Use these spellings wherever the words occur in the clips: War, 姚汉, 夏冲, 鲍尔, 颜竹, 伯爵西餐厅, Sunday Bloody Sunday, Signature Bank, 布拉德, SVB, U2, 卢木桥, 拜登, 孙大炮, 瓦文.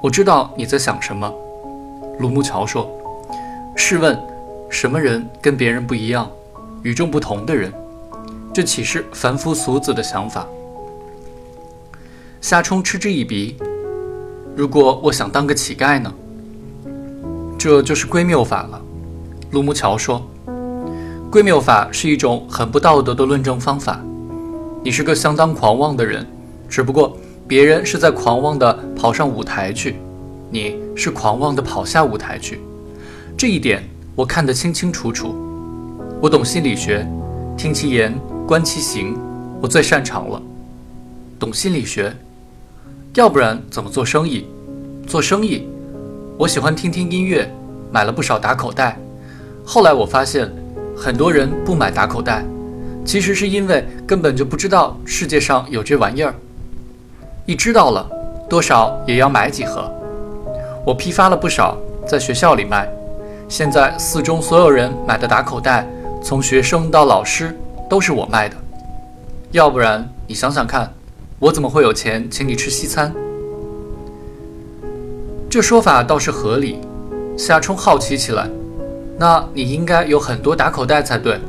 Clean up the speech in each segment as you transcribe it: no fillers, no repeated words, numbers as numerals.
我知道你在想什么。”卢木桥说，试问什么人跟别人不一样，与众不同的人，这岂是凡夫俗子的想法？夏冲嗤之以鼻，如果我想当个乞丐呢？这就是归谬法了。卢木桥说，归谬法是一种很不道德的论证方法。你是个相当狂妄的人，只不过别人是在狂妄地跑上舞台去，你是狂妄地跑下舞台去。这一点我看得清清楚楚。我懂心理学，听其言，观其行，我最擅长了。懂心理学，要不然怎么做生意？做生意，我喜欢听听音乐，买了不少打口袋。后来我发现，很多人不买打口袋，其实是因为根本就不知道世界上有这玩意儿。一知道了，多少也要买几盒。我批发了不少，在学校里卖。现在四中所有人买的打口袋，从学生到老师都是我卖的。要不然你想想看，我怎么会有钱请你吃西餐？这说法倒是合理。夏冲好奇起来，那你应该有很多打口袋才对，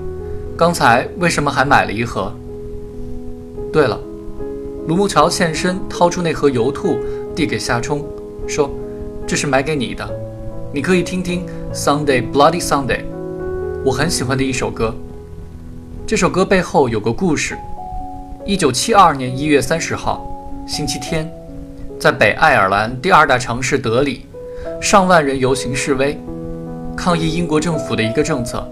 刚才为什么还买了一盒？对了，卢木桥现身掏出那盒油兔递给夏冲，说，这是买给你的，你可以听听 Sunday Bloody Sunday， 我很喜欢的一首歌。这首歌背后有个故事。1972年1月30号星期天，在北爱尔兰第二大城市德里，上万人游行示威，抗议英国政府的一个政策。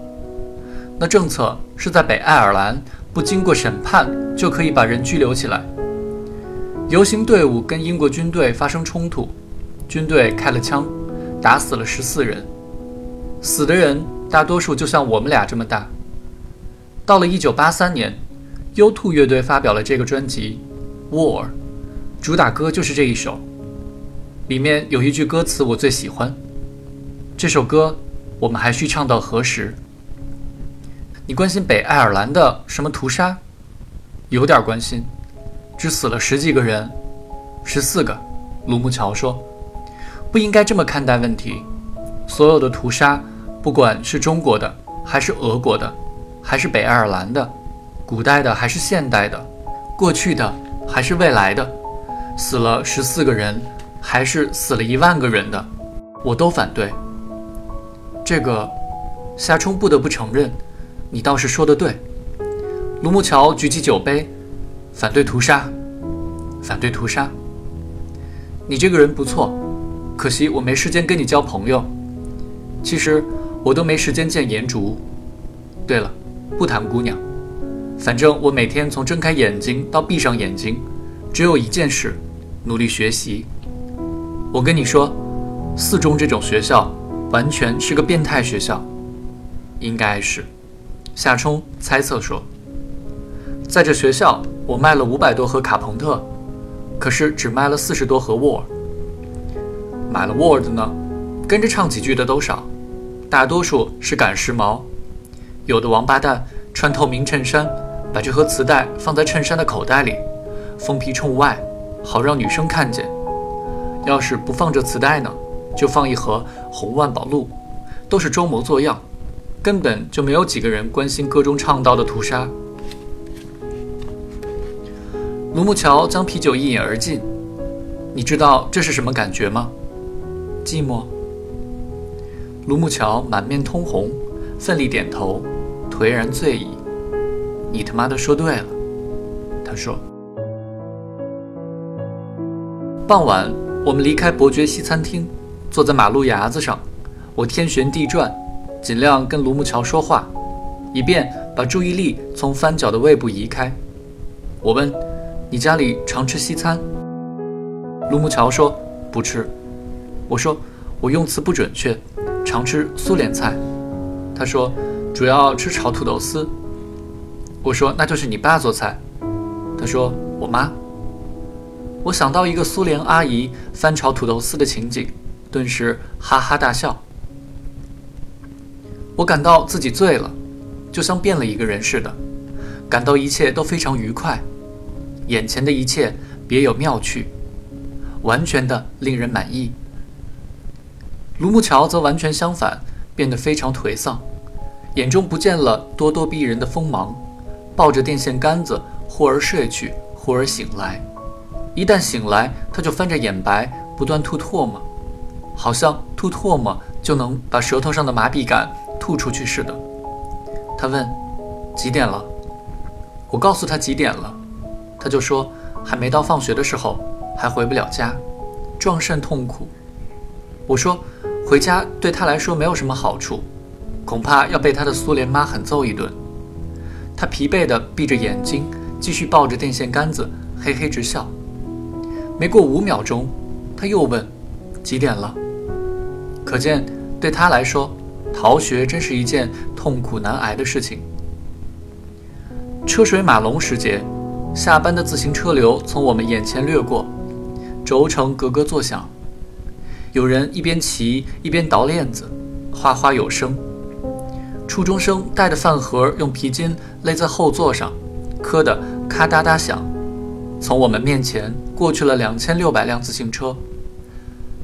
那政策是在北爱尔兰不经过审判就可以把人拘留起来。游行队伍跟英国军队发生冲突，军队开了枪，打死了14人，死的人大多数就像我们俩这么大。到了1983年， U2 乐队发表了这个专辑 War， 主打歌就是这一首。里面有一句歌词我最喜欢，这首歌我们还需唱到何时？你关心北爱尔兰的什么屠杀？有点关心，只死了十几个人，14个。卢木桥说，不应该这么看待问题。所有的屠杀，不管是中国的还是俄国的还是北爱尔兰的，古代的还是现代的，过去的还是未来的，死了14个人还是死了10000个人的，我都反对。这个夏冲不得不承认，你倒是说得对。卢木桥举起酒杯，反对屠杀，反对屠杀。你这个人不错，可惜我没时间跟你交朋友。其实我都没时间见颜竹。对了，不谈姑娘。反正我每天从睁开眼睛到闭上眼睛，只有一件事，努力学习。我跟你说，四中这种学校完全是个变态学校。应该是，夏冲猜测说，在这学校我卖了500多盒卡朋特，可是只卖了40多盒沃尔。买了 War 的呢，跟着唱几句的都少，大多数是赶时髦。有的王八蛋穿透明衬衫，把这盒磁带放在衬衫的口袋里，封皮冲外，好让女生看见。要是不放这磁带呢，就放一盒红万宝路，都是装模作样，根本就没有几个人关心歌中唱到的屠杀。卢木桥将啤酒一饮而尽，你知道这是什么感觉吗？寂寞。卢木桥满面通红，奋力点头，颓然醉意。你他妈的说对了，他说。傍晚，我们离开伯爵西餐厅，坐在马路牙子上，我天旋地转，尽量跟卢木桥说话，以便把注意力从翻搅的胃部移开。我问，你家里常吃西餐？卢木桥说，不吃。我说，我用词不准确，常吃苏联菜。他说，主要吃炒土豆丝。我说，那就是你爸做菜。他说，我妈。我想到一个苏联阿姨翻炒土豆丝的情景，顿时哈哈大笑。我感到自己醉了，就像变了一个人似的，感到一切都非常愉快，眼前的一切别有妙趣。完全的令人满意。卢木桥则完全相反，变得非常颓丧，眼中不见了咄咄逼人的锋芒，抱着电线杆子，忽而睡去，忽而醒来。一旦醒来，他就翻着眼白，不断吐唾沫，好像吐唾沫就能把舌头上的麻痹感吐出去似的。他问：“几点了？”我告诉他几点了，他就说：“还没到放学的时候，还回不了家，状甚痛苦。”我说：“回家对他来说没有什么好处，恐怕要被他的苏联妈狠揍一顿。”他疲惫地闭着眼睛，继续抱着电线杆子，嘿嘿直笑。没过5秒钟，他又问：“几点了？”可见对他来说，逃学真是一件痛苦难挨的事情。车水马龙时节，下班的自行车流从我们眼前掠过，轴承咯咯作响，有人一边骑一边捣链子，哗哗有声。初中生带着饭盒用皮筋勒在后座上，磕得咔哒哒响。从我们面前过去了2600辆自行车。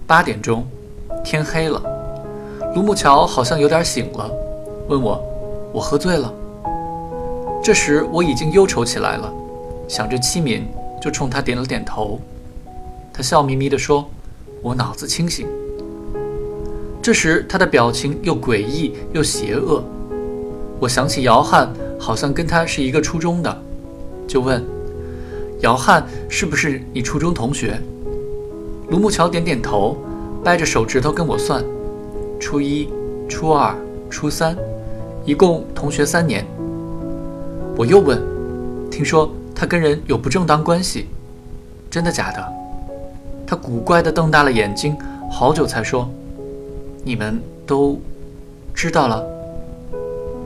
8点钟，天黑了，卢木桥好像有点醒了，问我：“我喝醉了？”这时我已经忧愁起来了，想着七敏，就冲他点了点头。他笑眯眯地说：“我脑子清醒。”这时他的表情又诡异又邪恶。我想起姚汉好像跟他是一个初中的，就问：“姚汉是不是你初中同学？”卢木桥点点头，掰着手指头跟我算：初1、初2、初3，一共同学3年。我又问：“听说他跟人有不正当关系，真的假的？”他古怪地瞪大了眼睛，好久才说：“你们都知道了？”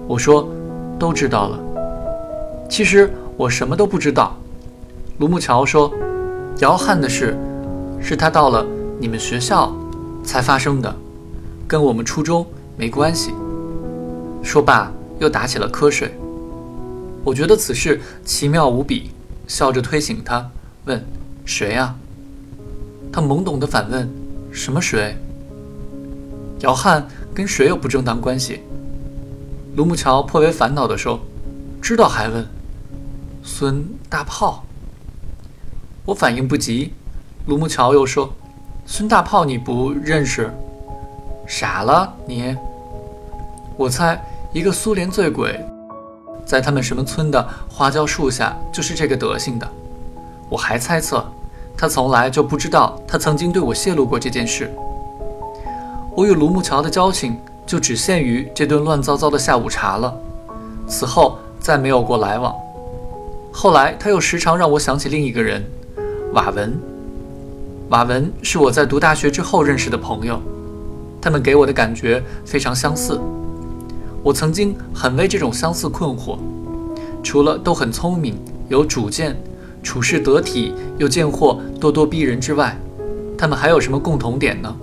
我说：“都知道了。”其实我什么都不知道。卢木桥说：“姚汉的事是他到了你们学校才发生的，跟我们初中没关系。”说罢又打起了瞌睡。我觉得此事奇妙无比，笑着推醒他，问：“谁啊？”他懵懂地反问：“什么谁？”“姚汉跟谁有不正当关系？”卢木桥颇为烦恼地说：“知道还问？孙大炮。”我反应不及，卢木桥又说：“孙大炮你不认识？傻了你？”我猜一个苏联醉鬼在他们什么村的花椒树下就是这个德行的。我还猜测他从来就不知道他曾经对我泄露过这件事。我与卢木桥的交情就只限于这顿乱糟糟的下午茶了，此后再没有过来往。后来他又时常让我想起另一个人，瓦文。瓦文是我在读大学之后认识的朋友，他们给我的感觉非常相似。我曾经很为这种相似困惑，除了都很聪明、有主见、处事得体又贱货咄咄逼人之外，他们还有什么共同点呢？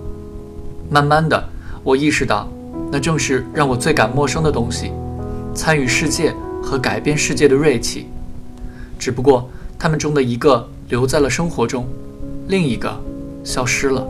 慢慢的，我意识到那正是让我最感陌生的东西，参与世界和改变世界的锐气。只不过他们中的一个留在了生活中，另一个消失了。